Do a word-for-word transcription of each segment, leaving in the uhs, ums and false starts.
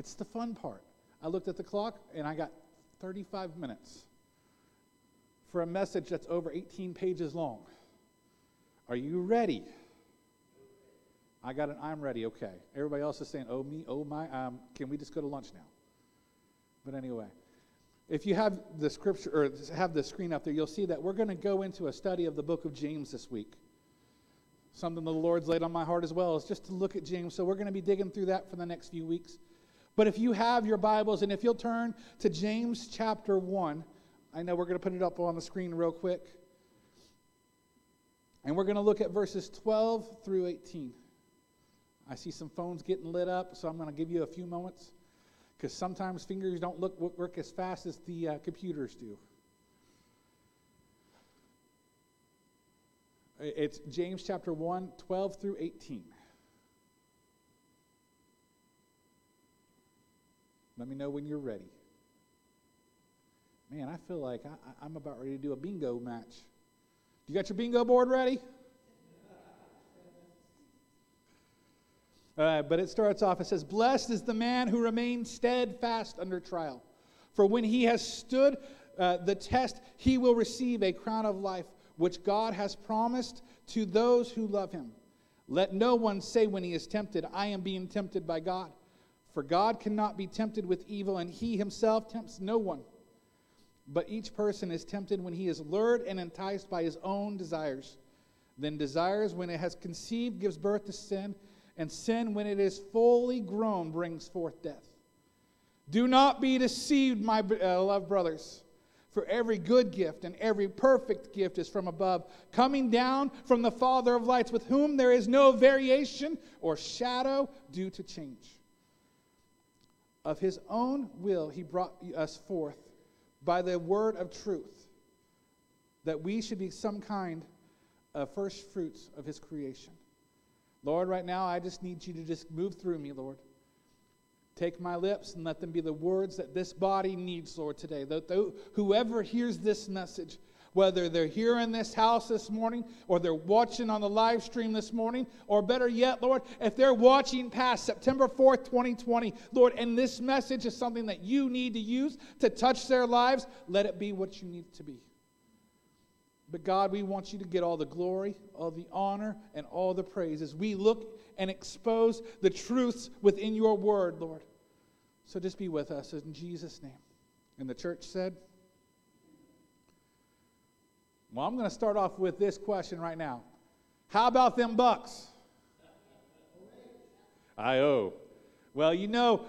It's the fun part. I looked at the clock, and I got thirty-five minutes for a message that's over eighteen pages long. Are you ready? I got an I'm ready, okay. Everybody else is saying, oh, me, oh, my, um, can we just go to lunch now? But anyway, if you have the scripture or have the screen up there, you'll see that we're going to go into a study of the book of James this week. Something the Lord's laid on my heart as well is just to look at James. So we're going to be digging through that for the next few weeks. But if you have your Bibles and if you'll turn to James chapter one, I know we're going to put it up on the screen real quick. And we're going to look at verses twelve through eighteen. I see some phones getting lit up, so I'm going to give you a few moments, because sometimes fingers don't look, work as fast as the uh, computers do. It's James chapter one, twelve through eighteen. Let me know when you're ready. Man, I feel like I, I'm about ready to do a bingo match. You got your bingo board ready? Uh, but it starts off, it says, "Blessed is the man who remains steadfast under trial. For when he has stood uh, the test, he will receive a crown of life, which God has promised to those who love him. Let no one say when he is tempted, I am being tempted by God. For God cannot be tempted with evil, and he himself tempts no one. But each person is tempted when he is lured and enticed by his own desires. Then desires, when it has conceived, gives birth to sin, and sin, when it is fully grown, brings forth death. Do not be deceived, my beloved brothers, for every good gift and every perfect gift is from above, coming down from the Father of lights, with whom there is no variation or shadow due to change. Of his own will he brought us forth by the word of truth, that we should be some kind of first fruits of his creation." Lord, right now, I just need you to just move through me, Lord. Take my lips and let them be the words that this body needs, Lord, today. Th- th- whoever hears this message, whether they're here in this house this morning or they're watching on the live stream this morning, or better yet, Lord, if they're watching past September fourth, twenty twenty, Lord, and this message is something that you need to use to touch their lives, let it be what you need it to be. But God, we want you to get all the glory, all the honor, and all the praise as we look and expose the truths within your word, Lord. So just be with us in Jesus' name. And the church said, well, I'm going to start off with this question right now. How about them bucks? I owe. Well, you know,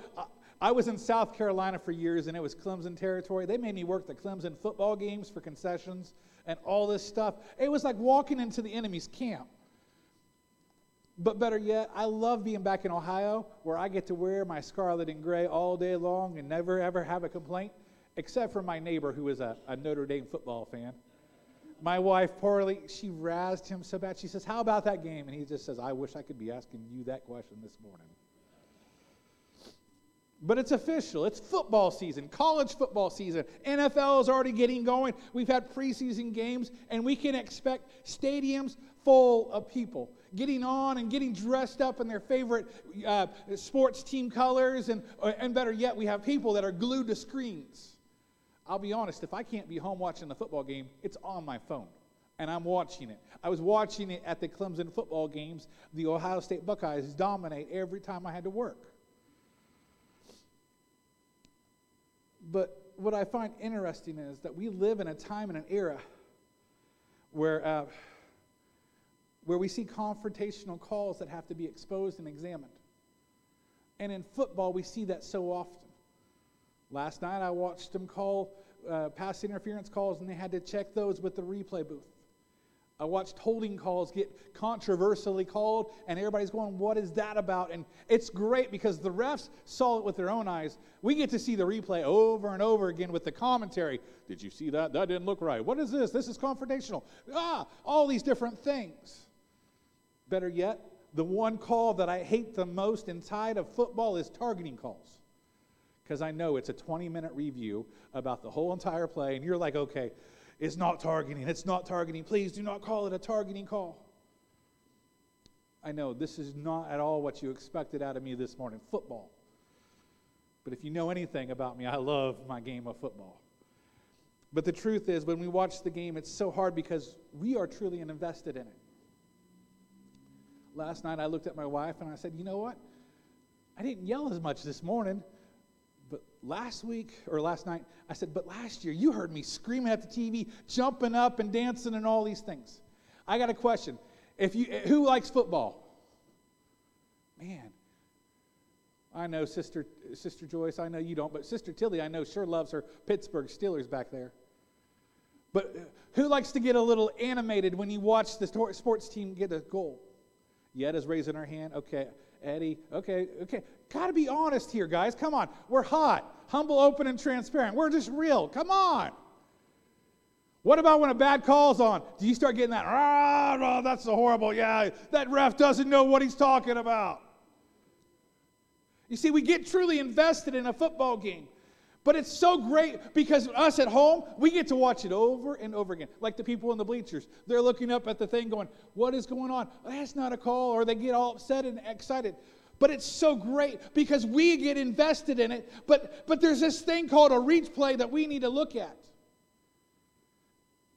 I was in South Carolina for years, and it was Clemson territory. They made me work the Clemson football games for concessions and all this stuff. It was like walking into the enemy's camp. But better yet, I love being back in Ohio, where I get to wear my scarlet and gray all day long and never, ever have a complaint, except for my neighbor who is a, a Notre Dame football fan. My wife, Parley, she razzed him so bad. She says, how about that game? And he just says, I wish I could be asking you that question this morning. But it's official. It's football season, college football season. N F L is already getting going. We've had preseason games, and we can expect stadiums full of people getting on and getting dressed up in their favorite uh, sports team colors. And, and better yet, we have people that are glued to screens. I'll be honest, if I can't be home watching the football game, it's on my phone, and I'm watching it. I was watching it at the Clemson football games. The Ohio State Buckeyes dominate every time I had to work. But what I find interesting is that we live in a time and an era where uh, where we see confrontational calls that have to be exposed and examined. And in football, we see that so often. Last night, I watched them call uh, pass interference calls, and they had to check those with the replay booth. I watched holding calls get controversially called, and everybody's going, what is that about? And it's great because the refs saw it with their own eyes. We get to see the replay over and over again with the commentary. Did you see that? That didn't look right. What is this? This is confrontational. Ah, all these different things. Better yet, the one call that I hate the most inside of football is targeting calls. Because I know it's a twenty-minute review about the whole entire play, and you're like, okay, it's not targeting. It's not targeting. Please do not call it a targeting call. I know this is not at all what you expected out of me this morning. Football. But if you know anything about me, I love my game of football. But the truth is, when we watch the game, it's so hard because we are truly invested in it. Last night, I looked at my wife and I said, you know what? I didn't yell as much this morning, but last week, or last night, I said, but last year, you heard me screaming at the T V, jumping up and dancing and all these things. I got a question. If you, who likes football? Man, I know Sister Sister Joyce, I know you don't, but Sister Tilly, I know, sure loves her Pittsburgh Steelers back there. But who likes to get a little animated when you watch the sports team get a goal? Yetta's raising her hand. Okay, Eddie. Okay, okay. Got to be honest here, guys. Come on. We're hot, humble, open, and transparent. We're just real. Come on. What about when a bad call's on? Do you start getting that, ah, oh, that's so horrible. Yeah, that ref doesn't know what he's talking about. You see, we get truly invested in a football game. But it's so great because us at home, we get to watch it over and over again. Like the people in the bleachers. They're looking up at the thing going, what is going on? That's not a call. Or they get all upset and excited. But it's so great because we get invested in it. But, but there's this thing called a reach play that we need to look at.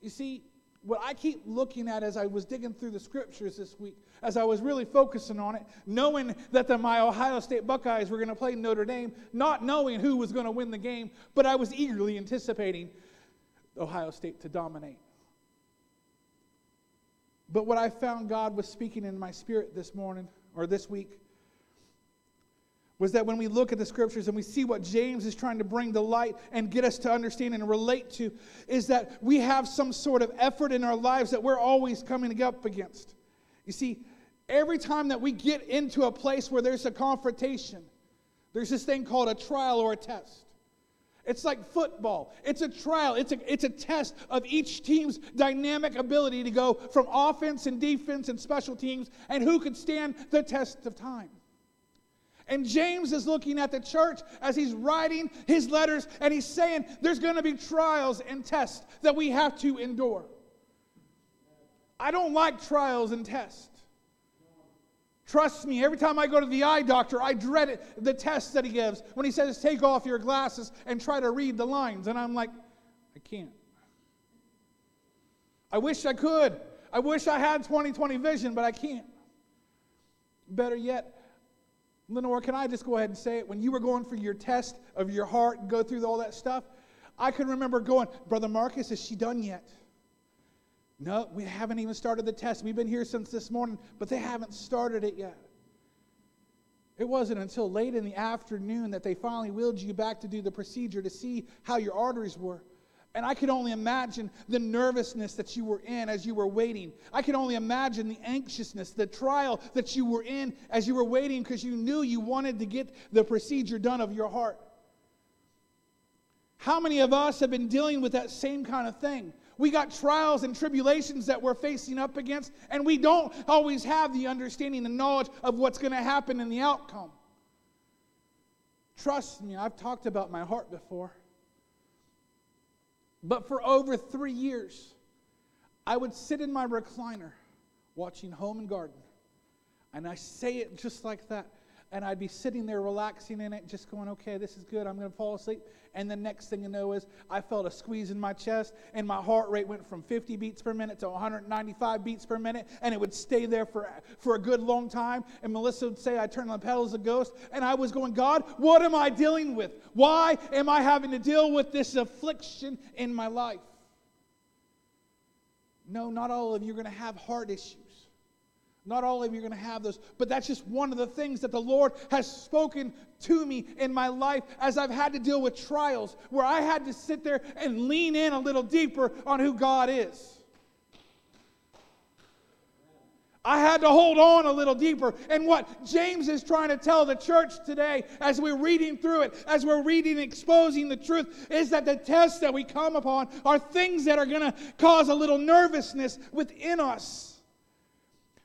You see, what I keep looking at as I was digging through the scriptures this week, as I was really focusing on it, knowing that the, my Ohio State Buckeyes were going to play Notre Dame, not knowing who was going to win the game, but I was eagerly anticipating Ohio State to dominate. But what I found God was speaking in my spirit this morning, or this week, was that when we look at the scriptures and we see what James is trying to bring to light and get us to understand and relate to, is that we have some sort of effort in our lives that we're always coming up against. You see, every time that we get into a place where there's a confrontation, there's this thing called a trial or a test. It's like football. It's a trial. It's a, it's a test of each team's dynamic ability to go from offense and defense and special teams and who could stand the test of time. And James is looking at the church as he's writing his letters, and he's saying there's going to be trials and tests that we have to endure. I don't like trials and tests. Trust me, every time I go to the eye doctor, I dread it, the test that he gives when he says, take off your glasses and try to read the lines. And I'm like, I can't. I wish I could. I wish I had twenty twenty vision, but I can't. Better yet, Lenore, can I just go ahead and say it? When you were going for your test of your heart and go through all that stuff, I can remember going, Brother Marcus, is she done yet? No, we haven't even started the test. We've been here since this morning, but they haven't started it yet. It wasn't until late in the afternoon that they finally wheeled you back to do the procedure to see how your arteries were. And I could only imagine the nervousness that you were in as you were waiting. I could only imagine the anxiousness, the trial that you were in as you were waiting because you knew you wanted to get the procedure done of your heart. How many of us have been dealing with that same kind of thing? We got trials and tribulations that we're facing up against, and we don't always have the understanding and knowledge of what's going to happen in the outcome. Trust me, I've talked about my heart before. But for over three years, I would sit in my recliner watching Home and Garden. And I say it just like that. And I'd be sitting there relaxing in it, just going, okay, this is good. I'm going to fall asleep. And the next thing you know is I felt a squeeze in my chest, and my heart rate went from fifty beats per minute to one hundred ninety-five beats per minute, and it would stay there for, for a good long time. And Melissa would say I turned on the pedals of ghost, and I was going, God, what am I dealing with? Why am I having to deal with this affliction in my life? No, not all of you are going to have heart issues. Not all of you are going to have those, but that's just one of the things that the Lord has spoken to me in my life as I've had to deal with trials, where I had to sit there and lean in a little deeper on who God is. I had to hold on a little deeper. And what James is trying to tell the church today, as we're reading through it, as we're reading and exposing the truth, is that the tests that we come upon are things that are going to cause a little nervousness within us.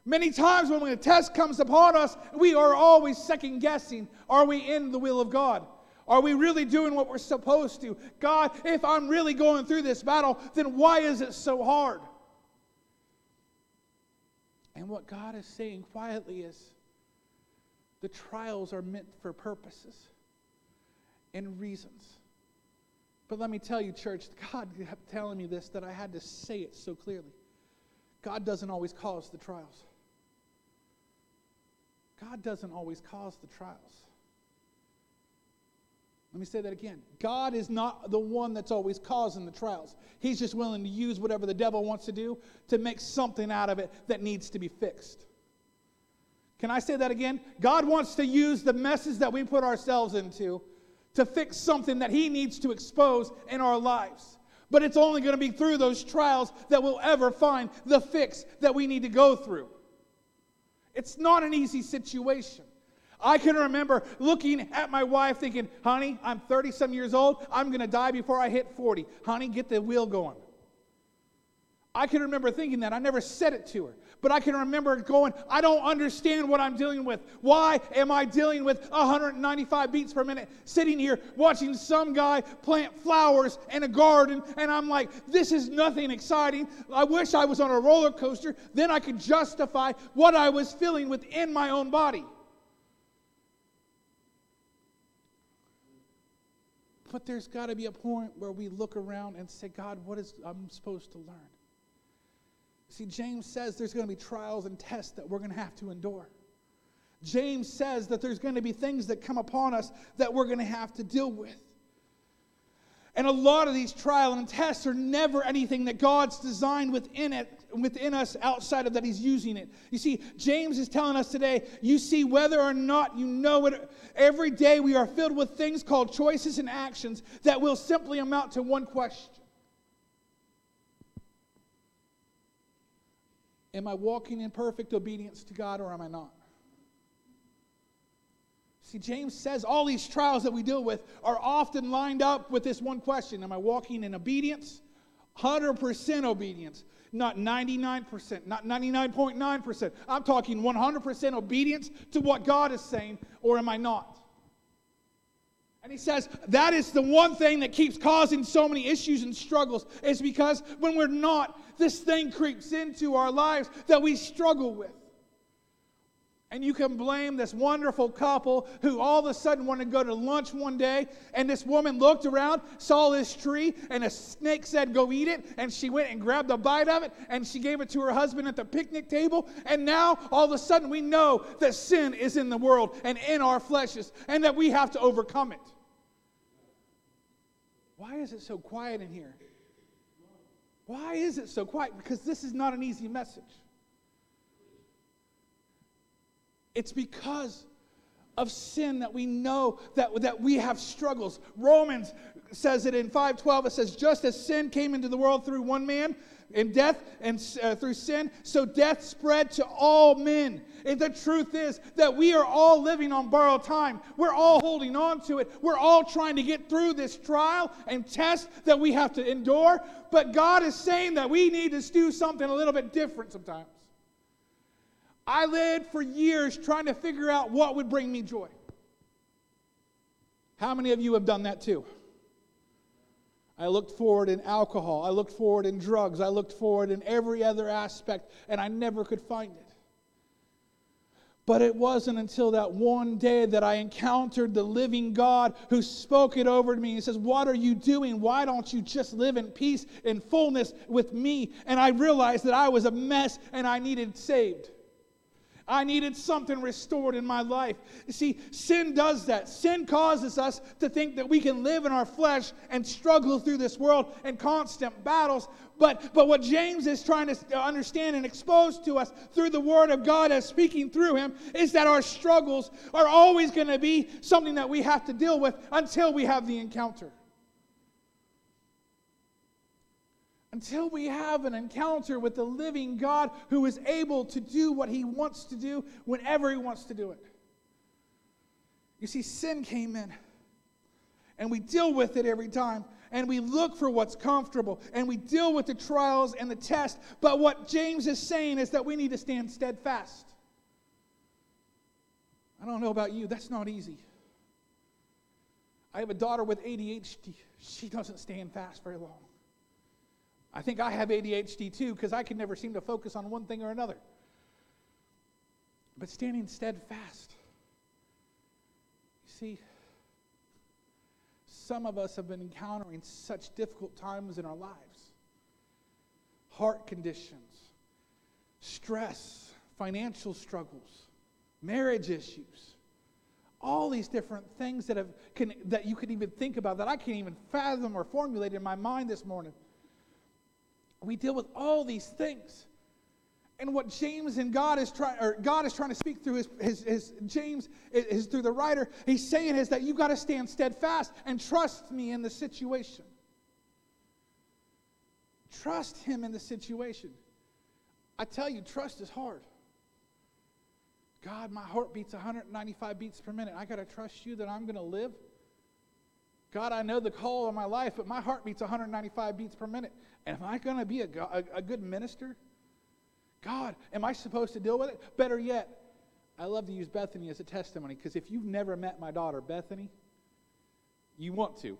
Many times when a test comes upon us, we are always second guessing. Are we in the will of God? Are we really doing what we're supposed to? God, if I'm really going through this battle, then why is it so hard? And what God is saying quietly is, the trials are meant for purposes. and reasons. But let me tell you, church, God kept telling me this, that I had to say it so clearly. God doesn't always cause the trials. God doesn't always cause the trials. Let me say that again. God is not the one that's always causing the trials. He's just willing to use whatever the devil wants to do to make something out of it that needs to be fixed. Can I say that again? God wants to use the messes that we put ourselves into to fix something that he needs to expose in our lives. But it's only going to be through those trials that we'll ever find the fix that we need to go through. It's not an easy situation. I can remember looking at my wife thinking, honey, I'm thirty-some years old. I'm going to die before I hit forty. Honey, get the wheel going. I can remember thinking that. I never said it to her. But I can remember going, I don't understand what I'm dealing with. Why am I dealing with one hundred ninety-five beats per minute sitting here watching some guy plant flowers in a garden? And I'm like, this is nothing exciting. I wish I was on a roller coaster. Then I could justify what I was feeling within my own body. But there's got to be a point where we look around and say, God, what is I'm supposed to learn? See, James says there's going to be trials and tests that we're going to have to endure. James says that there's going to be things that come upon us that we're going to have to deal with. And a lot of these trials and tests are never anything that God's designed within it, within us outside of that he's using it. You see, James is telling us today, you see, whether or not you know it, every day we are filled with things called choices and actions that will simply amount to one question. Am I walking in perfect obedience to God, or am I not? See, James says all these trials that we deal with are often lined up with this one question. Am I walking in obedience? one hundred percent obedience. Not ninety-nine percent, not ninety-nine point nine percent. I'm talking one hundred percent obedience to what God is saying, or am I not? And he says that is the one thing that keeps causing so many issues and struggles, is because when we're not, this thing creeps into our lives that we struggle with. And you can blame this wonderful couple who all of a sudden wanted to go to lunch one day, and this woman looked around, saw this tree, and a snake said, go eat it. And she went and grabbed a bite of it, and she gave it to her husband at the picnic table. And now, all of a sudden, we know that sin is in the world and in our fleshes, and that we have to overcome it. Why is it so quiet in here? Why is it so quiet? Because this is not an easy message. It's because of sin that we know that, that we have struggles. Romans says it in five twelve. It says, just as sin came into the world through one man, in death and uh, through sin, so death spread to all men. And the truth is that we are all living on borrowed time. We're all holding on to it. We're all trying to get through this trial and test that we have to endure. But God is saying that we need to do something a little bit different sometimes. I lived for years trying to figure out what would bring me joy. How many of you have done that too? I looked forward in alcohol. I looked forward in drugs. I looked forward in every other aspect, and I never could find it. But it wasn't until that one day that I encountered the living God who spoke it over to me. He says, what are you doing? Why don't you just live in peace and fullness with me? And I realized that I was a mess and I needed saved. I needed something restored in my life. You see, sin does that. Sin causes us to think that we can live in our flesh and struggle through this world and constant battles. But, but what James is trying to understand and expose to us through the Word of God as speaking through him is that our struggles are always going to be something that we have to deal with until we have the encounter. Until we have an encounter with the living God who is able to do what he wants to do whenever he wants to do it. You see, sin came in, and we deal with it every time, and we look for what's comfortable, and we deal with the trials and the tests. But what James is saying is that we need to stand steadfast. I don't know about you, that's not easy. I have a daughter with A D H D. She doesn't stand fast very long. I think I have A D H D too, because I can never seem to focus on one thing or another. But standing steadfast. You see, some of us have been encountering such difficult times in our lives. Heart conditions, stress, financial struggles, marriage issues, all these different things that have can, that you can even think about that I can't even fathom or formulate in my mind this morning. We deal with all these things. And what James and God is trying, or God is trying to speak through his, his, his James, is through the writer, he's saying is that you've got to stand steadfast and trust me in the situation. Trust him in the situation. I tell you, trust is hard. God, my heart beats one hundred ninety-five beats per minute. I got to trust you that I'm going to live. God, I know the call on my life, but my heart beats one hundred ninety-five beats per minute. Am I going to be a, a, a good minister? God, am I supposed to deal with it? Better yet, I love to use Bethany as a testimony, because if you've never met my daughter, Bethany, you want to.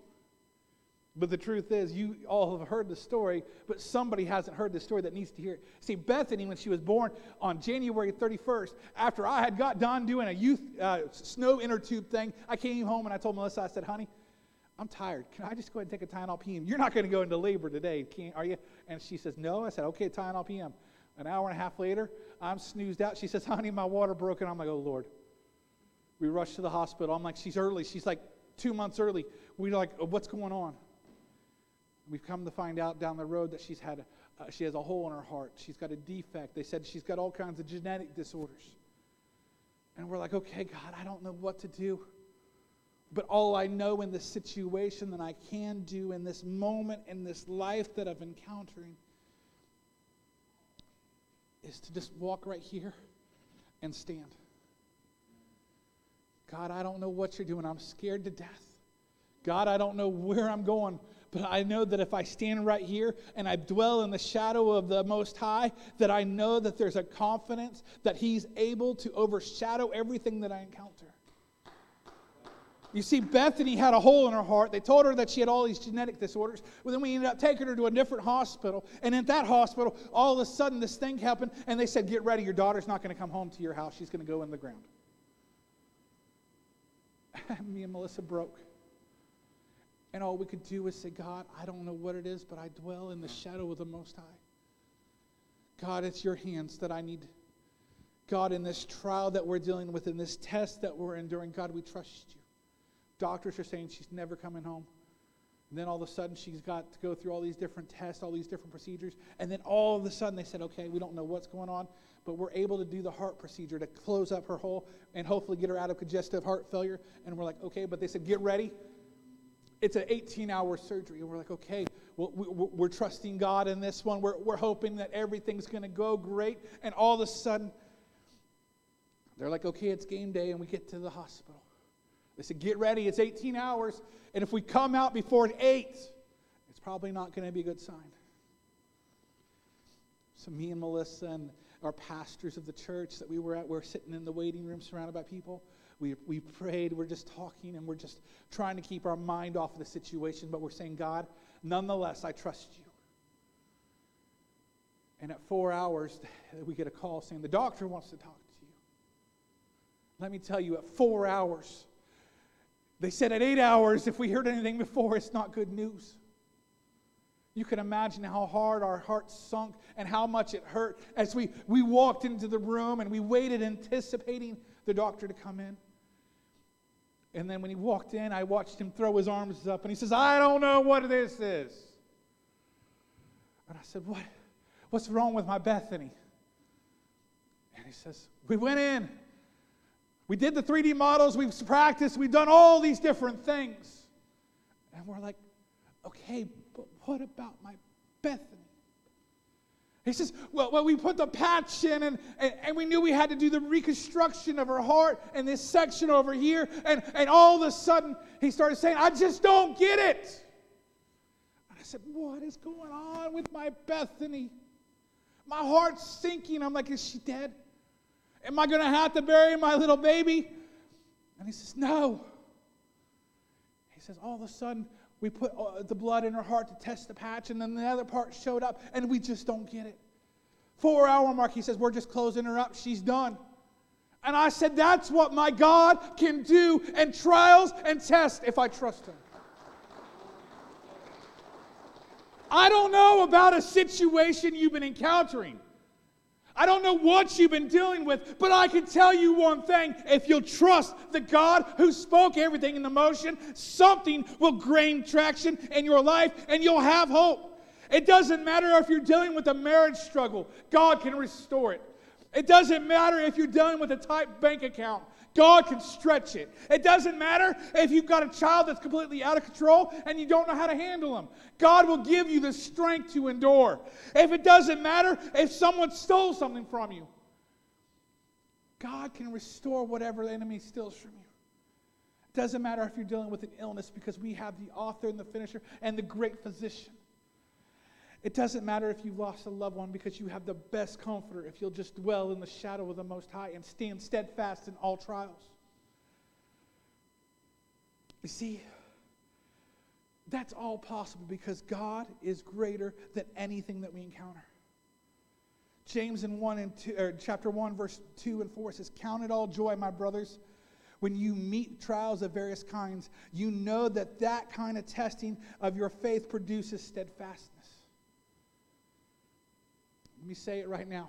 But the truth is, you all have heard the story, but somebody hasn't heard the story that needs to hear it. See, Bethany, when she was born on January thirty-first, after I had got done doing a youth uh, snow inner tube thing, I came home and I told Melissa, I said, honey, I'm tired. Can I just go ahead and take a Tylenol P M? You're not going to go into labor today, can, are you? And she says, no. I said, okay, Tylenol P M. An hour and a half later, I'm snoozed out. She says, honey, my water broke. And I'm like, oh, Lord. We rush to the hospital. I'm like, she's early. She's like two months early. We're like, oh, what's going on? We've come to find out down the road that she's had a, uh, she has a hole in her heart. She's got a defect. They said she's got all kinds of genetic disorders. And we're like, okay, God, I don't know what to do. But all I know in this situation that I can do in this moment, in this life that I've encountering, is to just walk right here and stand. God, I don't know what you're doing. I'm scared to death. God, I don't know where I'm going, but I know that if I stand right here and I dwell in the shadow of the Most High, that I know that there's a confidence that he's able to overshadow everything that I encounter. You see, Bethany had a hole in her heart. They told her that she had all these genetic disorders. Well, then we ended up taking her to a different hospital. And at that hospital, all of a sudden, this thing happened. And they said, get ready. Your daughter's not going to come home to your house. She's going to go in the ground. Me and Melissa broke. And all we could do was say, God, I don't know what it is, but I dwell in the shadow of the Most High. God, it's your hands that I need. God, in this trial that we're dealing with, in this test that we're enduring, God, we trust you. Doctors are saying she's never coming home. And then all of a sudden she's got to go through all these different tests, all these different procedures. And then all of a sudden they said, okay, we don't know what's going on, but we're able to do the heart procedure to close up her hole and hopefully get her out of congestive heart failure. And we're like, okay, but they said, get ready. It's an eighteen-hour surgery. And we're like, okay, well, we, we're trusting God in this one. We're, we're hoping that everything's going to go great. And all of a sudden they're like, okay, it's game day, and we get to the hospital. They said, get ready, it's eighteen hours, and if we come out before eight, it's probably not going to be a good sign. So me and Melissa and our pastors of the church that we were at, we were sitting in the waiting room surrounded by people. We we prayed, we're just talking, and we're just trying to keep our mind off of the situation, but we're saying, God, nonetheless, I trust you. And at four hours, we get a call saying, the doctor wants to talk to you. Let me tell you, at four hours... They said at eight hours, if we heard anything before, it's not good news. You can imagine how hard our hearts sunk and how much it hurt as we, we walked into the room and we waited anticipating the doctor to come in. And then when he walked in, I watched him throw his arms up and he says, I don't know what this is. And I said, what? What's wrong with my Bethany? And he says, we went in. We did the three D models, we've practiced, we've done all these different things. And we're like, okay, but what about my Bethany? He says, well, well we put the patch in, and, and, and we knew we had to do the reconstruction of her heart and this section over here. And, and all of a sudden, he started saying, I just don't get it. And I said, what is going on with my Bethany? My heart's sinking. I'm like, is she dead? Am I going to have to bury my little baby? And he says, no. He says, all of a sudden, we put the blood in her heart to test the patch, and then the other part showed up, and we just don't get it. Four-hour mark, he says, we're just closing her up. She's done. And I said, that's what my God can do in trials and tests if I trust him. I don't know about a situation you've been encountering. I don't know what you've been dealing with, but I can tell you one thing. If you'll trust the God who spoke everything into motion, something will gain traction in your life and you'll have hope. It doesn't matter if you're dealing with a marriage struggle. God can restore it. It doesn't matter if you're dealing with a tight bank account. God can stretch it. It doesn't matter if you've got a child that's completely out of control and you don't know how to handle them. God will give you the strength to endure. If it doesn't matter if someone stole something from you, God can restore whatever the enemy steals from you. It doesn't matter if you're dealing with an illness, because we have the author and the finisher and the great physician. It doesn't matter if you lost a loved one, because you have the best comforter if you'll just dwell in the shadow of the Most High and stand steadfast in all trials. You see, that's all possible because God is greater than anything that we encounter. James in one and two, or chapter one, verse two and four says, "Count it all joy, my brothers, when you meet trials of various kinds. You know that that kind of testing of your faith produces steadfastness." Let me say it right now.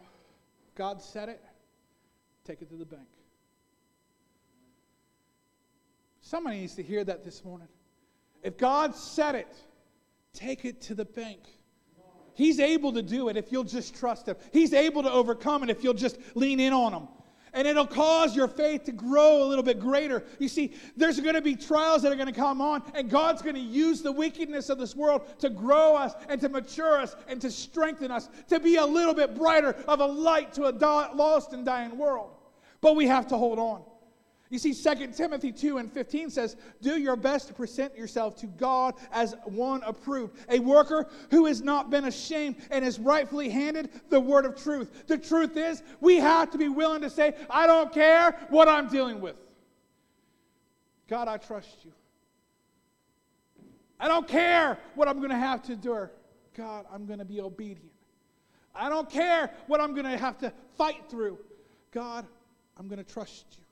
God said it. Take it to the bank. Somebody needs to hear that this morning. If God said it, take it to the bank. He's able to do it if you'll just trust Him. He's able to overcome it if you'll just lean in on Him. And it'll cause your faith to grow a little bit greater. You see, there's going to be trials that are going to come on, and God's going to use the wickedness of this world to grow us and to mature us and to strengthen us, to be a little bit brighter of a light to a lost and dying world. But we have to hold on. You see, Second Timothy two and fifteen says, "Do your best to present yourself to God as one approved, a worker who has not been ashamed and is rightfully handed the word of truth." The truth is, we have to be willing to say, "I don't care what I'm dealing with. God, I trust you. I don't care what I'm going to have to endure. God, I'm going to be obedient. I don't care what I'm going to have to fight through. God, I'm going to trust you."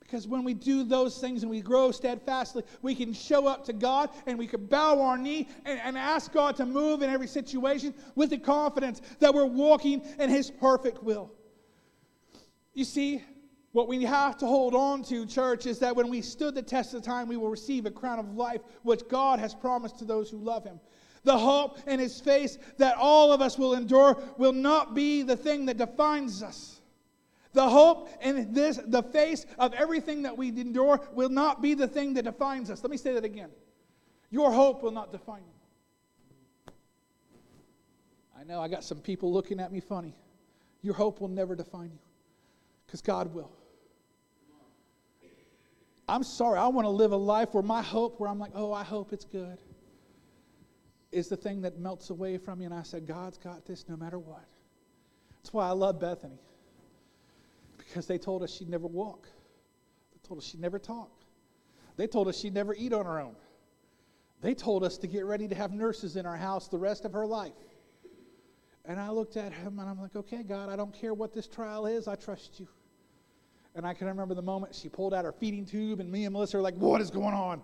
Because when we do those things and we grow steadfastly, we can show up to God and we can bow our knee and, and ask God to move in every situation with the confidence that we're walking in His perfect will. You see, what we have to hold on to, church, is that when we stood the test of time, we will receive a crown of life which God has promised to those who love Him. The hope in His face that all of us will endure will not be the thing that defines us. The hope in this, the face of everything that we endure will not be the thing that defines us. Let me say that again. Your hope will not define you. I know I got some people looking at me funny. Your hope will never define you, because God will. I'm sorry, I want to live a life where my hope, where I'm like, "Oh, I hope it's good," is the thing that melts away from me. And I said, "God's got this no matter what." That's why I love Bethany. Because they told us she'd never walk. They told us she'd never talk. They told us she'd never eat on her own. They told us to get ready to have nurses in our house the rest of her life. And I looked at Him and I'm like, "Okay, God, I don't care what this trial is. I trust you." And I can remember the moment she pulled out her feeding tube and me and Melissa are like, "What is going on?"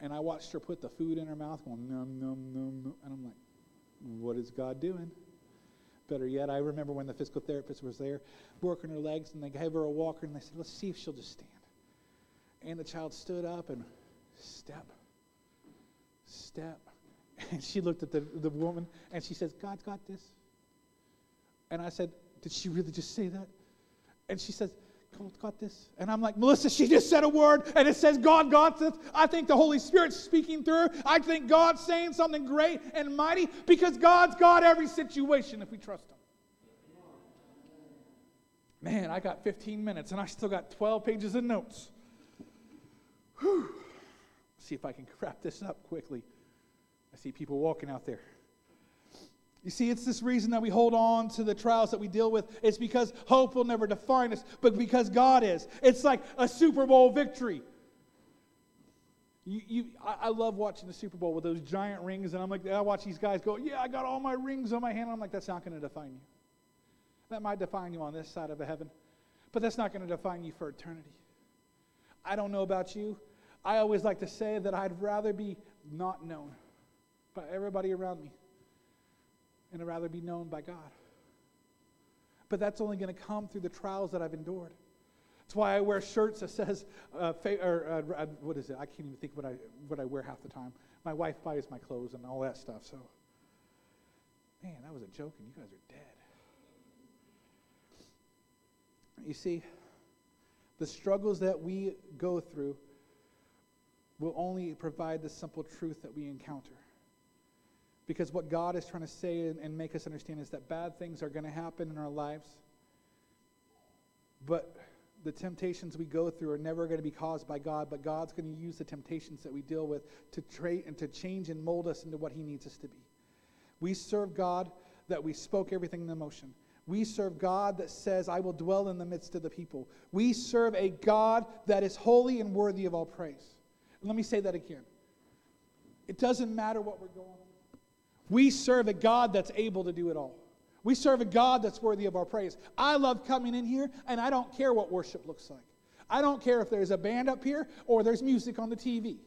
And I watched her put the food in her mouth going, "Nom, nom, nom, nom." And I'm like, "What is God doing?" Better yet, I remember when the physical therapist was there working her legs, and they gave her a walker, and they said, "Let's see if she'll just stand." And the child stood up and step, step. And she looked at the, the woman, and she says, "God's got this." And I said, "Did she really just say that?" And she says, "God's got this." And I'm like, "Melissa, she just said a word, and it says God got this." I think the Holy Spirit's speaking through her. I think God's saying something great and mighty, because God's got every situation if we trust Him. Man, I got fifteen minutes, and I still got twelve pages of notes. Whew. See if I can wrap this up quickly. I see people walking out there. You see, it's this reason that we hold on to the trials that we deal with. It's because hope will never define us, but because God is. It's like a Super Bowl victory. You, you, I, I love watching the Super Bowl with those giant rings, and I'm like, I watch these guys go, "Yeah, I got all my rings on my hand." I'm like, that's not going to define you. That might define you on this side of heaven, but that's not going to define you for eternity. I don't know about you. I always like to say that I'd rather be not known by everybody around me. And I'd rather be known by God. But that's only going to come through the trials that I've endured. That's why I wear shirts that says, uh, fa- or uh, what is it? I can't even think what I what I wear half the time. My wife buys my clothes and all that stuff. So, man, that was a joke, and you guys are dead. You see, the struggles that we go through will only provide the simple truth that we encounter. Because what God is trying to say and, and make us understand is that bad things are going to happen in our lives, but the temptations we go through are never going to be caused by God, but God's going to use the temptations that we deal with to trait and to change and mold us into what He needs us to be. We serve God that we spoke everything in emotion. We serve God that says, I will dwell in the midst of the people. We serve a God that is holy and worthy of all praise. And let me say that again. It doesn't matter what we're going on. We serve a God that's able to do it all. We serve a God that's worthy of our praise. I love coming in here, and I don't care what worship looks like. I don't care if there's a band up here or there's music on the T V.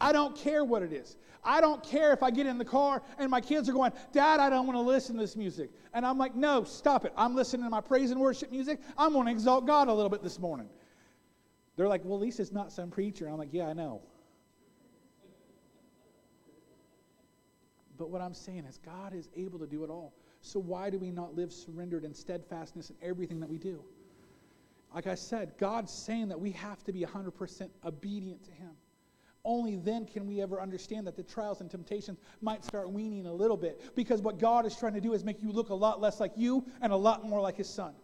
I don't care what it is. I don't care if I get in the car and my kids are going, Dad, I don't want to listen to this music. And I'm like, no, stop it. I'm listening to my praise and worship music. I'm going to exalt God a little bit this morning. They're like, well, at least it's not some preacher. And I'm like, yeah, I know. But what I'm saying is God is able to do it all. So why do we not live surrendered and steadfastness in everything that we do? Like I said, God's saying that we have to be one hundred percent obedient to Him. Only then can we ever understand that the trials and temptations might start weaning a little bit, because what God is trying to do is make you look a lot less like you and a lot more like His Son.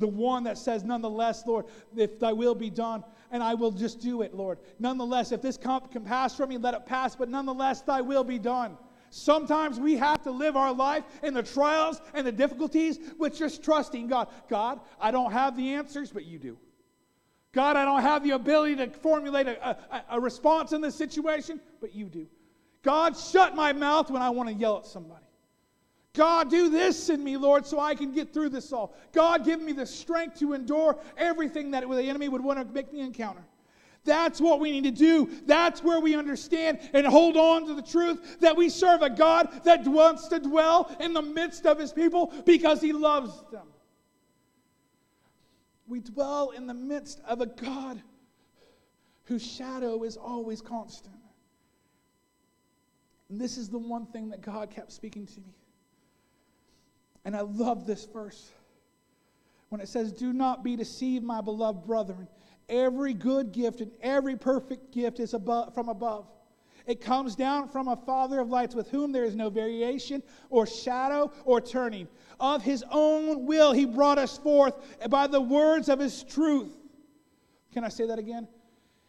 The one that says, nonetheless, Lord, if thy will be done, and I will just do it, Lord. Nonetheless, if this cup can pass from me, let it pass, but nonetheless, thy will be done. Sometimes we have to live our life in the trials and the difficulties with just trusting God. God, I don't have the answers, but you do. God, I don't have the ability to formulate a, a, a response in this situation, but you do. God, shut my mouth when I want to yell at somebody. God, do this in me, Lord, so I can get through this all. God, give me the strength to endure everything that the enemy would want to make me encounter. That's what we need to do. That's where we understand and hold on to the truth that we serve a God that wants to dwell in the midst of His people because He loves them. We dwell in the midst of a God whose shadow is always constant. And this is the one thing that God kept speaking to me. And I love this verse. When it says, do not be deceived, my beloved brethren. Every good gift and every perfect gift is above, from above. It comes down from a Father of lights, with whom there is no variation or shadow or turning. Of His own will He brought us forth by the words of His truth. Can I say that again?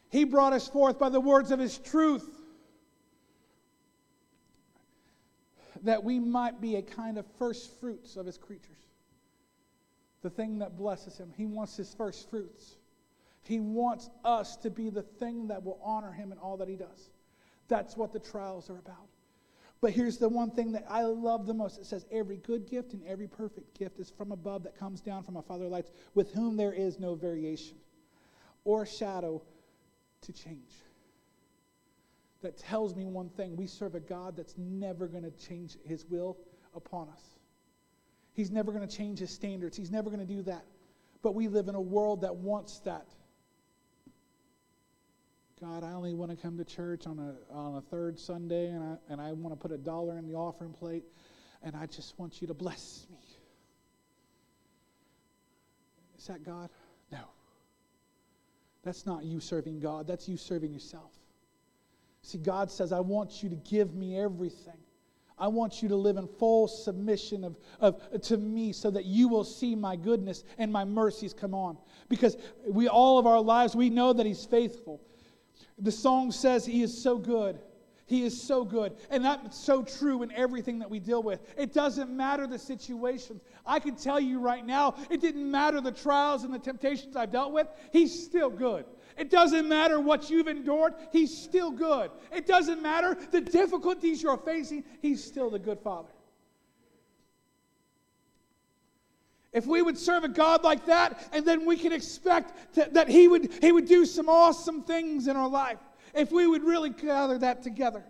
He brought us forth by the words of His truth, that we might be a kind of first fruits of His creatures. The thing that blesses Him. He wants His first fruits. He wants us to be the thing that will honor Him in all that He does. That's what the trials are about. But here's the one thing that I love the most. It says, every good gift and every perfect gift is from above, that comes down from a Father of lights, with whom there is no variation or shadow to change. That tells me one thing. We serve a God that's never going to change His will upon us. He's never going to change His standards. He's never going to do that. But we live in a world that wants that. God, I only want to come to church on a on a third Sunday, and I and I want to put a dollar in the offering plate, and I just want you to bless me. Is that God? No. That's not you serving God. That's you serving yourself. See, God says, I want you to give me everything. I want you to live in full submission of, of to me, so that you will see my goodness and my mercies come on. Because we all of our lives, we know that He's faithful. The song says He is so good. He is so good. And that's so true in everything that we deal with. It doesn't matter the situation. I can tell you right now, it didn't matter the trials and the temptations I've dealt with. He's still good. It doesn't matter what you've endured. He's still good. It doesn't matter the difficulties you're facing. He's still the good Father. If we would serve a God like that, and then we can expect to, that He would, He would do some awesome things in our life. If we would really gather that together.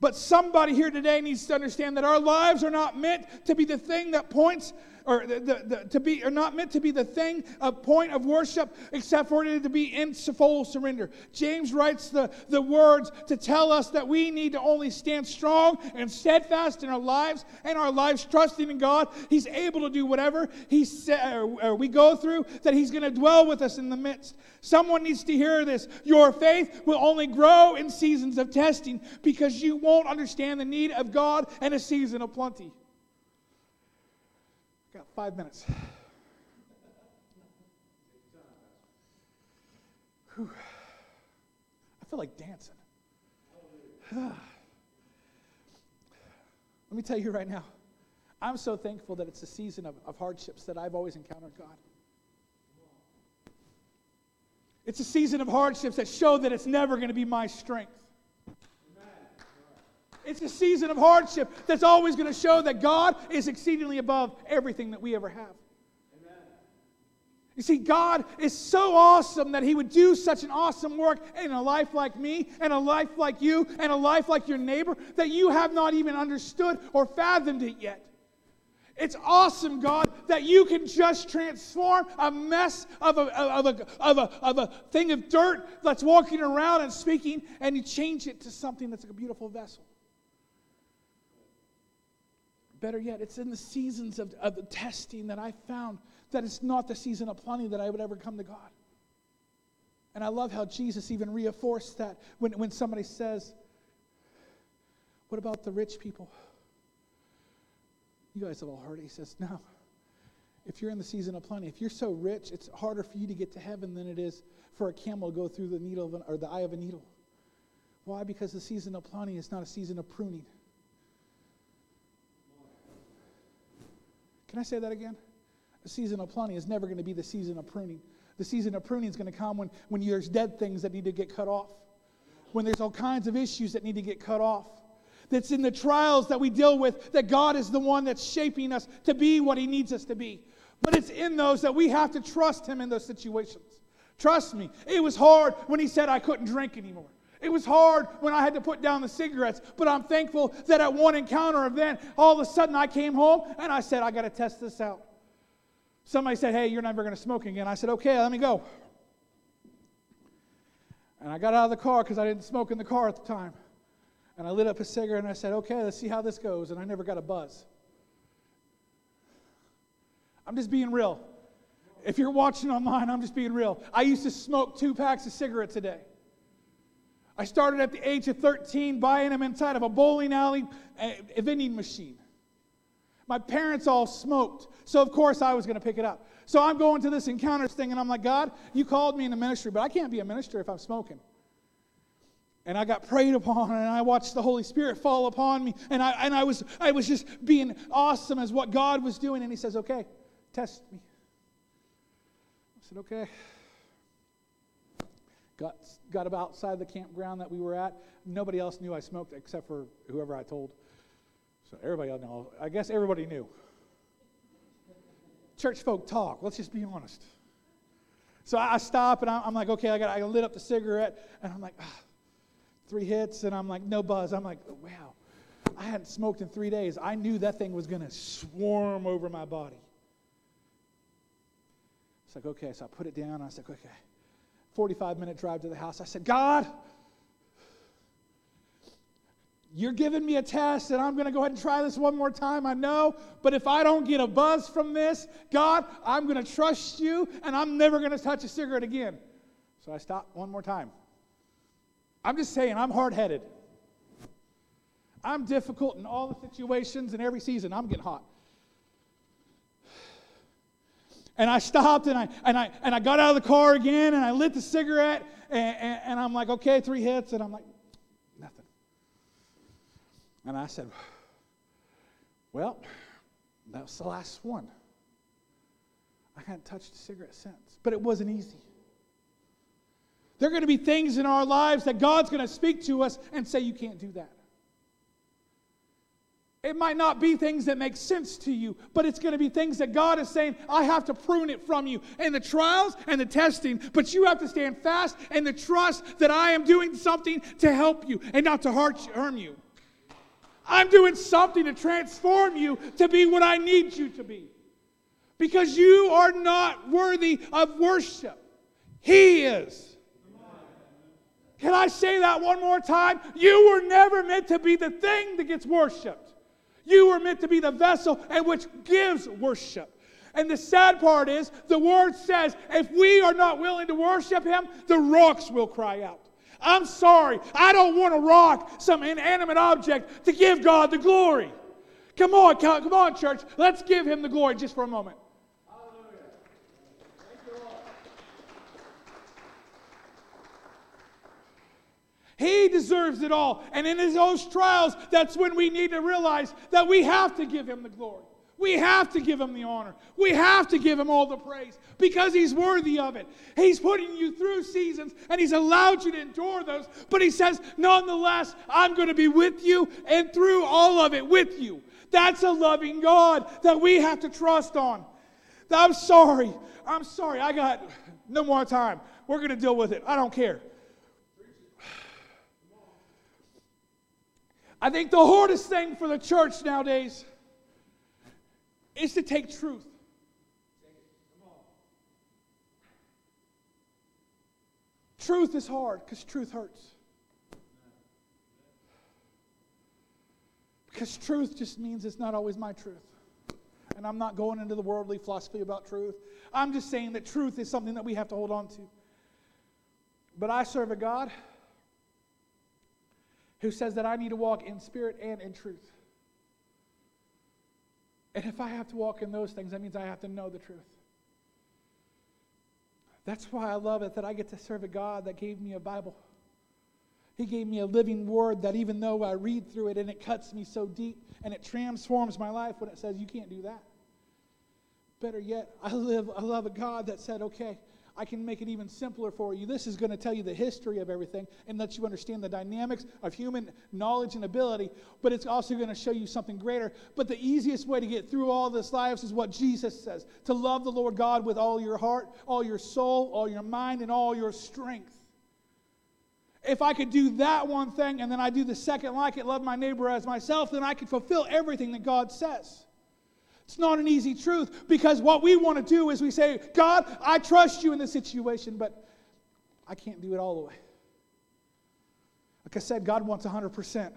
But somebody here today needs to understand that our lives are not meant to be the thing that points, or the, the, the, to be, are not meant to be the thing of point of worship, except for it to be in full surrender. James writes the, the words to tell us that we need to only stand strong and steadfast in our lives, and our lives trusting in God. He's able to do whatever he sa- or, or we go through, that He's going to dwell with us in the midst. Someone needs to hear this. Your faith will only grow in seasons of testing, because you won't understand the need of God in a season of plenty. I've got five minutes. Whew. I feel like dancing. Let me tell you right now, I'm so thankful that it's a season of, of hardships that I've always encountered God. It's a season of hardships that show that it's never going to be my strength. It's a season of hardship that's always going to show that God is exceedingly above everything that we ever have. Amen. You see, God is so awesome that He would do such an awesome work in a life like me, and a life like you, and a life like your neighbor, that you have not even understood or fathomed it yet. It's awesome, God, that you can just transform a mess of a, of a, of a, of a thing of dirt that's walking around and speaking, and you change it to something that's like a beautiful vessel. Better yet, it's in the seasons of, of the testing that I found that it's not the season of plenty that I would ever come to God. And I love how Jesus even reinforced that when, when somebody says, what about the rich people? You guys have all heard it. He says, no, if you're in the season of plenty, if you're so rich, it's harder for you to get to heaven than it is for a camel to go through the needle of an, or the eye of a needle. Why? Because the season of plenty is not a season of pruning. Can I say that again? The season of plenty is never going to be the season of pruning. The season of pruning is going to come when, when there's dead things that need to get cut off. When there's all kinds of issues that need to get cut off. That's in the trials that we deal with, that God is the one that's shaping us to be what He needs us to be. But it's in those that we have to trust Him in those situations. Trust me, it was hard when He said I couldn't drink anymore. It was hard when I had to put down the cigarettes, but I'm thankful that at one encounter event, all of a sudden I came home and I said, I got to test this out. Somebody said, hey, you're never going to smoke again. I said, okay, let me go. And I got out of the car because I didn't smoke in the car at the time. And I lit up a cigarette and I said, okay, let's see how this goes. And I never got a buzz. I'm just being real. If you're watching online, I'm just being real. I used to smoke two packs of cigarettes a day. I started at the age of thirteen buying them inside of a bowling alley a vending machine. My parents all smoked, so of course I was going to pick it up. So I'm going to this encounters thing, and I'm like, God, you called me in the ministry, but I can't be a minister if I'm smoking. And I got prayed upon, and I watched the Holy Spirit fall upon me, and I and I was I was just being awesome as what God was doing, and He says, okay, test me. I said, okay. Got, got about outside the campground that we were at. Nobody else knew I smoked except for whoever I told. So everybody else knew. I guess everybody knew. Church folk talk. Let's just be honest. So I, I stop, and I, I'm like, okay, I got. I lit up the cigarette, and I'm like, ah, three hits, and I'm like, no buzz. I'm like, oh, wow, I hadn't smoked in three days. I knew that thing was going to swarm over my body. It's like, okay, so I put it down, and I was like, okay. forty-five minute drive to the house. I said, God, you're giving me a test, and I'm going to go ahead and try this one more time, I know, but if I don't get a buzz from this, God, I'm going to trust you, and I'm never going to touch a cigarette again. So I stopped one more time. I'm just saying, I'm hard-headed. I'm difficult in all the situations, and every season I'm getting hot. And I stopped, and I and I and I got out of the car again, and I lit the cigarette, and, and, and I'm like, okay, three hits, and I'm like, nothing. And I said, well, that was the last one. I hadn't touched a cigarette since, but it wasn't easy. There are going to be things in our lives that God's going to speak to us and say, you can't do that. It might not be things that make sense to you, but it's going to be things that God is saying, I have to prune it from you. And the trials and the testing, but you have to stand fast and the trust that I am doing something to help you and not to harm you. I'm doing something to transform you to be what I need you to be. Because you are not worthy of worship. He is. Can I say that one more time? You were never meant to be the thing that gets worshiped. You were meant to be the vessel in which gives worship. And the sad part is, the Word says, if we are not willing to worship Him, the rocks will cry out. I'm sorry, I don't want to rock some inanimate object to give God the glory. Come on, come on, church. Let's give Him the glory just for a moment. Hallelujah. Thank you, Lord. He deserves it all. And in His own trials, that's when we need to realize that we have to give Him the glory. We have to give Him the honor. We have to give Him all the praise because He's worthy of it. He's putting you through seasons and He's allowed you to endure those. But He says, nonetheless, I'm going to be with you and through all of it with you. That's a loving God that we have to trust on. I'm sorry. I'm sorry. I got no more time. We're going to deal with it. I don't care. I think the hardest thing for the church nowadays is to take truth. Truth is hard because truth hurts. Because truth just means it's not always my truth. And I'm not going into the worldly philosophy about truth. I'm just saying that truth is something that we have to hold on to. But I serve a God who says that I need to walk in spirit and in truth. And if I have to walk in those things, that means I have to know the truth. That's why I love it that I get to serve a God that gave me a Bible. He gave me a living word that even though I read through it and it cuts me so deep and it transforms my life when it says, you can't do that. Better yet, I live. I love a God that said, okay, I can make it even simpler for you. This is going to tell you the history of everything and let you understand the dynamics of human knowledge and ability, but it's also going to show you something greater. But the easiest way to get through all this life is what Jesus says, to love the Lord God with all your heart, all your soul, all your mind, and all your strength. If I could do that one thing and then I do the second like it, love my neighbor as myself, then I could fulfill everything that God says. It's not an easy truth because what we want to do is we say, God, I trust you in this situation, but I can't do it all the way. Like I said, God wants one hundred percent.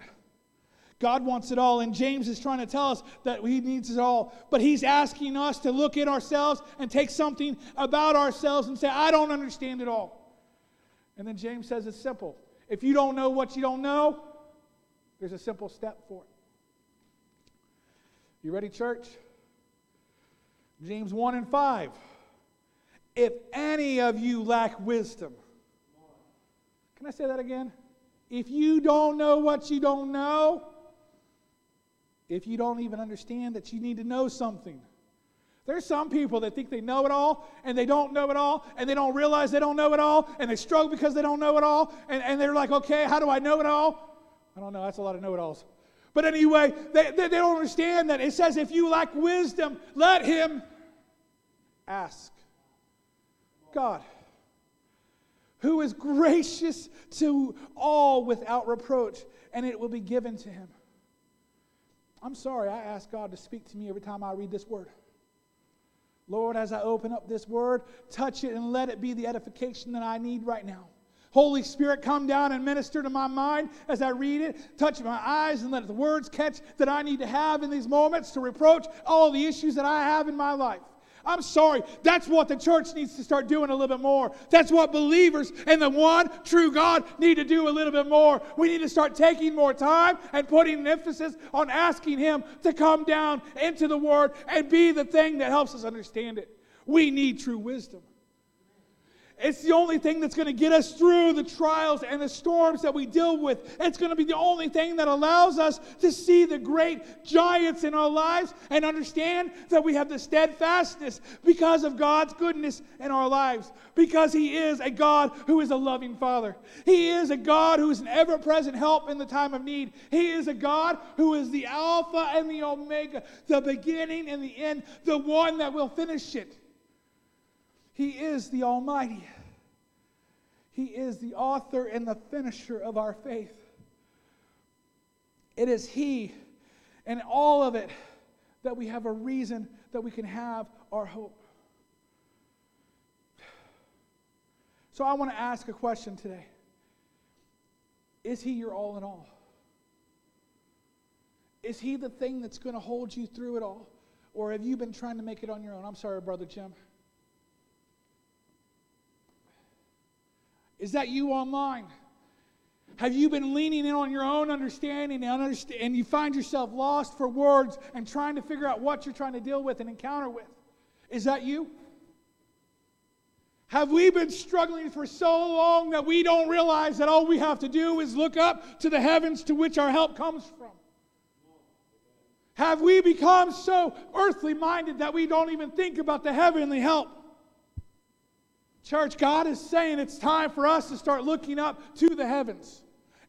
God wants it all, and James is trying to tell us that He needs it all, but He's asking us to look at ourselves and take something about ourselves and say, I don't understand it all. And then James says it's simple. If you don't know what you don't know, there's a simple step for it. You ready, church? James one and five. If any of you lack wisdom. Can I say that again? If you don't know what you don't know, if you don't even understand that you need to know something. There's some people that think they know it all, and they don't know it all, and they don't realize they don't know it all, and they struggle because they don't know it all, and, and they're like, okay, how do I know it all? I don't know, that's a lot of know-it-alls. But anyway, they, they, they don't understand that. It says, if you lack wisdom, let him ask God, who is gracious to all without reproach, and it will be given to him. I'm sorry, I ask God to speak to me every time I read this word. Lord, as I open up this word, touch it and let it be the edification that I need right now. Holy Spirit, come down and minister to my mind as I read it. Touch my eyes and let the words catch that I need to have in these moments to reproach all the issues that I have in my life. I'm sorry. That's what the church needs to start doing a little bit more. That's what believers and the one true God need to do a little bit more. We need to start taking more time and putting an emphasis on asking Him to come down into the Word and be the thing that helps us understand it. We need true wisdom. It's the only thing that's going to get us through the trials and the storms that we deal with. It's going to be the only thing that allows us to see the great giants in our lives and understand that we have the steadfastness because of God's goodness in our lives. Because He is a God who is a loving Father. He is a God who is an ever-present help in the time of need. He is a God who is the Alpha and the Omega, the beginning and the end, the one that will finish it. He is the Almighty. He is the author and the finisher of our faith. It is He and all of it, that we have a reason that we can have our hope. So I want to ask a question today. Is he your all in all? Is he the thing that's going to hold you through it all? Or have you been trying to make it on your own? I'm sorry, Brother Jim. Is that you online? Have you been leaning in on your own understanding and you find yourself lost for words and trying to figure out what you're trying to deal with and encounter with? Is that you? Have we been struggling for so long that we don't realize that all we have to do is look up to the heavens to which our help comes from? Have we become so earthly minded that we don't even think about the heavenly help? Church, God is saying it's time for us to start looking up to the heavens.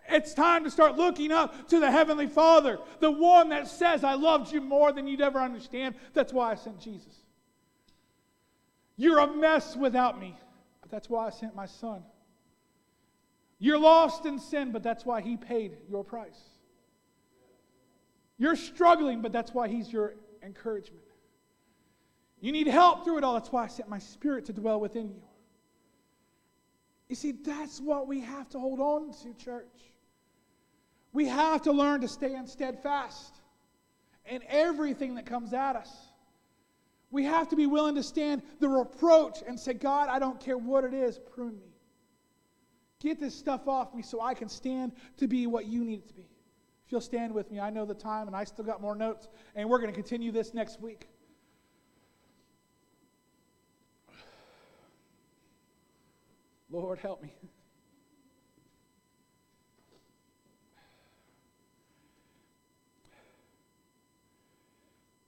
It's time to start looking up to the Heavenly Father, the one that says, I loved you more than you'd ever understand. That's why I sent Jesus. You're a mess without me, but that's why I sent my Son. You're lost in sin, but that's why He paid your price. You're struggling, but that's why He's your encouragement. You need help through it all, that's why I sent my Spirit to dwell within you. You see, that's what we have to hold on to, church. We have to learn to stand steadfast in everything that comes at us. We have to be willing to stand the reproach and say, God, I don't care what it is, prune me. Get this stuff off me so I can stand to be what you need it to be. If you'll stand with me, I know the time and I still got more notes, and we're going to continue this next week. Lord, help me.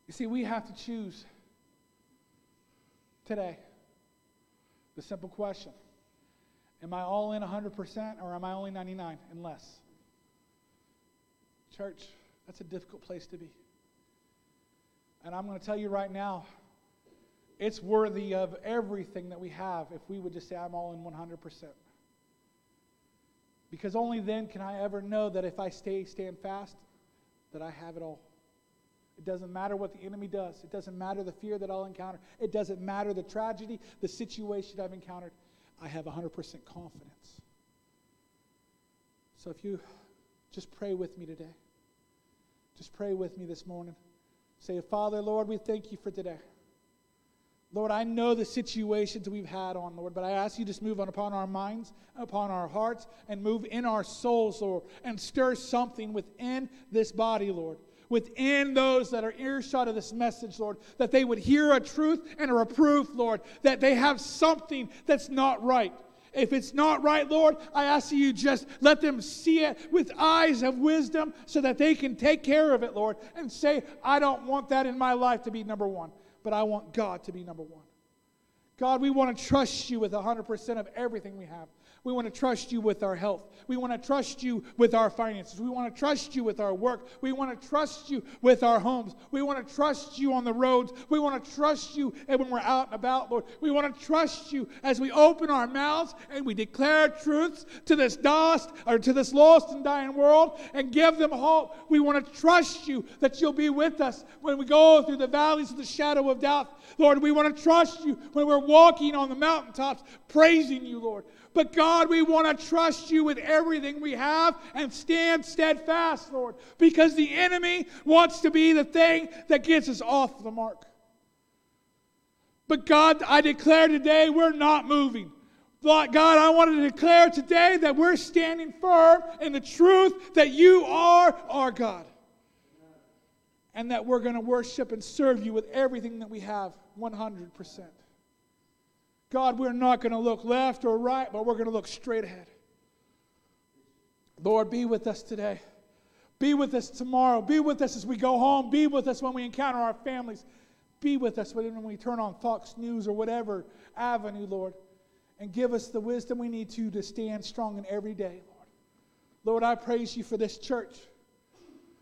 You see, we have to choose today the simple question. Am I all in one hundred percent or am I only ninety-nine and less? Church, that's a difficult place to be. And I'm going to tell you right now, it's worthy of everything that we have if we would just say, I'm all in one hundred percent. Because only then can I ever know that if I stay, stand fast, that I have it all. It doesn't matter what the enemy does. It doesn't matter the fear that I'll encounter. It doesn't matter the tragedy, the situation I've encountered. I have one hundred percent confidence. So if you just pray with me today. Just pray with me this morning. Say, Father, Lord, we thank you for today. Lord, I know the situations we've had on, Lord, but I ask you to just move on upon our minds, upon our hearts, and move in our souls, Lord, and stir something within this body, Lord, within those that are earshot of this message, Lord, that they would hear a truth and a reproof, Lord, that they have something that's not right. If it's not right, Lord, I ask you just let them see it with eyes of wisdom so that they can take care of it, Lord, and say, I don't want that in my life to be number one, but I want God to be number one. God, we want to trust you with one hundred percent of everything we have. We want to trust you with our health. We want to trust you with our finances. We want to trust you with our work. We want to trust you with our homes. We want to trust you on the roads. We want to trust you when we're out and about, Lord. We want to trust you as we open our mouths and we declare truths to this lost or to this lost and dying world and give them hope. We want to trust you that you'll be with us when we go through the valleys of the shadow of death. Lord, we want to trust you when we're walking on the mountaintops, praising you, Lord. But God, we want to trust you with everything we have and stand steadfast, Lord, because the enemy wants to be the thing that gets us off the mark. But God, I declare today we're not moving. God, I want to declare today that we're standing firm in the truth that you are our God. And that we're going to worship and serve you with everything that we have, one hundred percent. God, we're not going to look left or right, but we're going to look straight ahead. Lord, be with us today. Be with us tomorrow. Be with us as we go home. Be with us when we encounter our families. Be with us when we turn on Fox News or whatever avenue, Lord. And give us the wisdom we need to to stand strong in every day, Lord. Lord, I praise you for this church.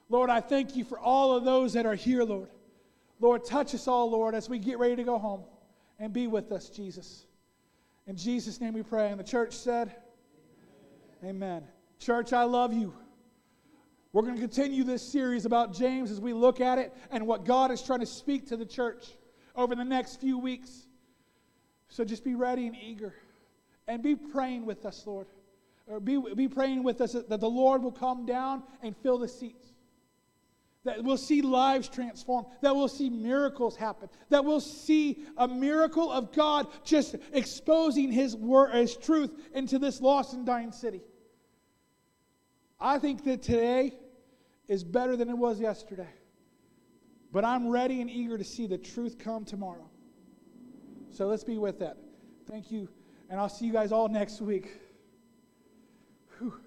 Lord, I thank you for all of those that are here, Lord. Lord, touch us all, Lord, as we get ready to go home. And be with us, Jesus. In Jesus' name we pray. And the church said, Amen. Amen. Church, I love you. We're going to continue this series about James as we look at it and what God is trying to speak to the church over the next few weeks. So just be ready and eager. And be praying with us, Lord. Or be, be praying with us that the Lord will come down and fill the seats. That we'll see lives transformed. That we'll see miracles happen. That we'll see a miracle of God just exposing His word, His truth into this lost and dying city. I think that today is better than it was yesterday. But I'm ready and eager to see the truth come tomorrow. So let's be with that. Thank you. And I'll see you guys all next week. Whew.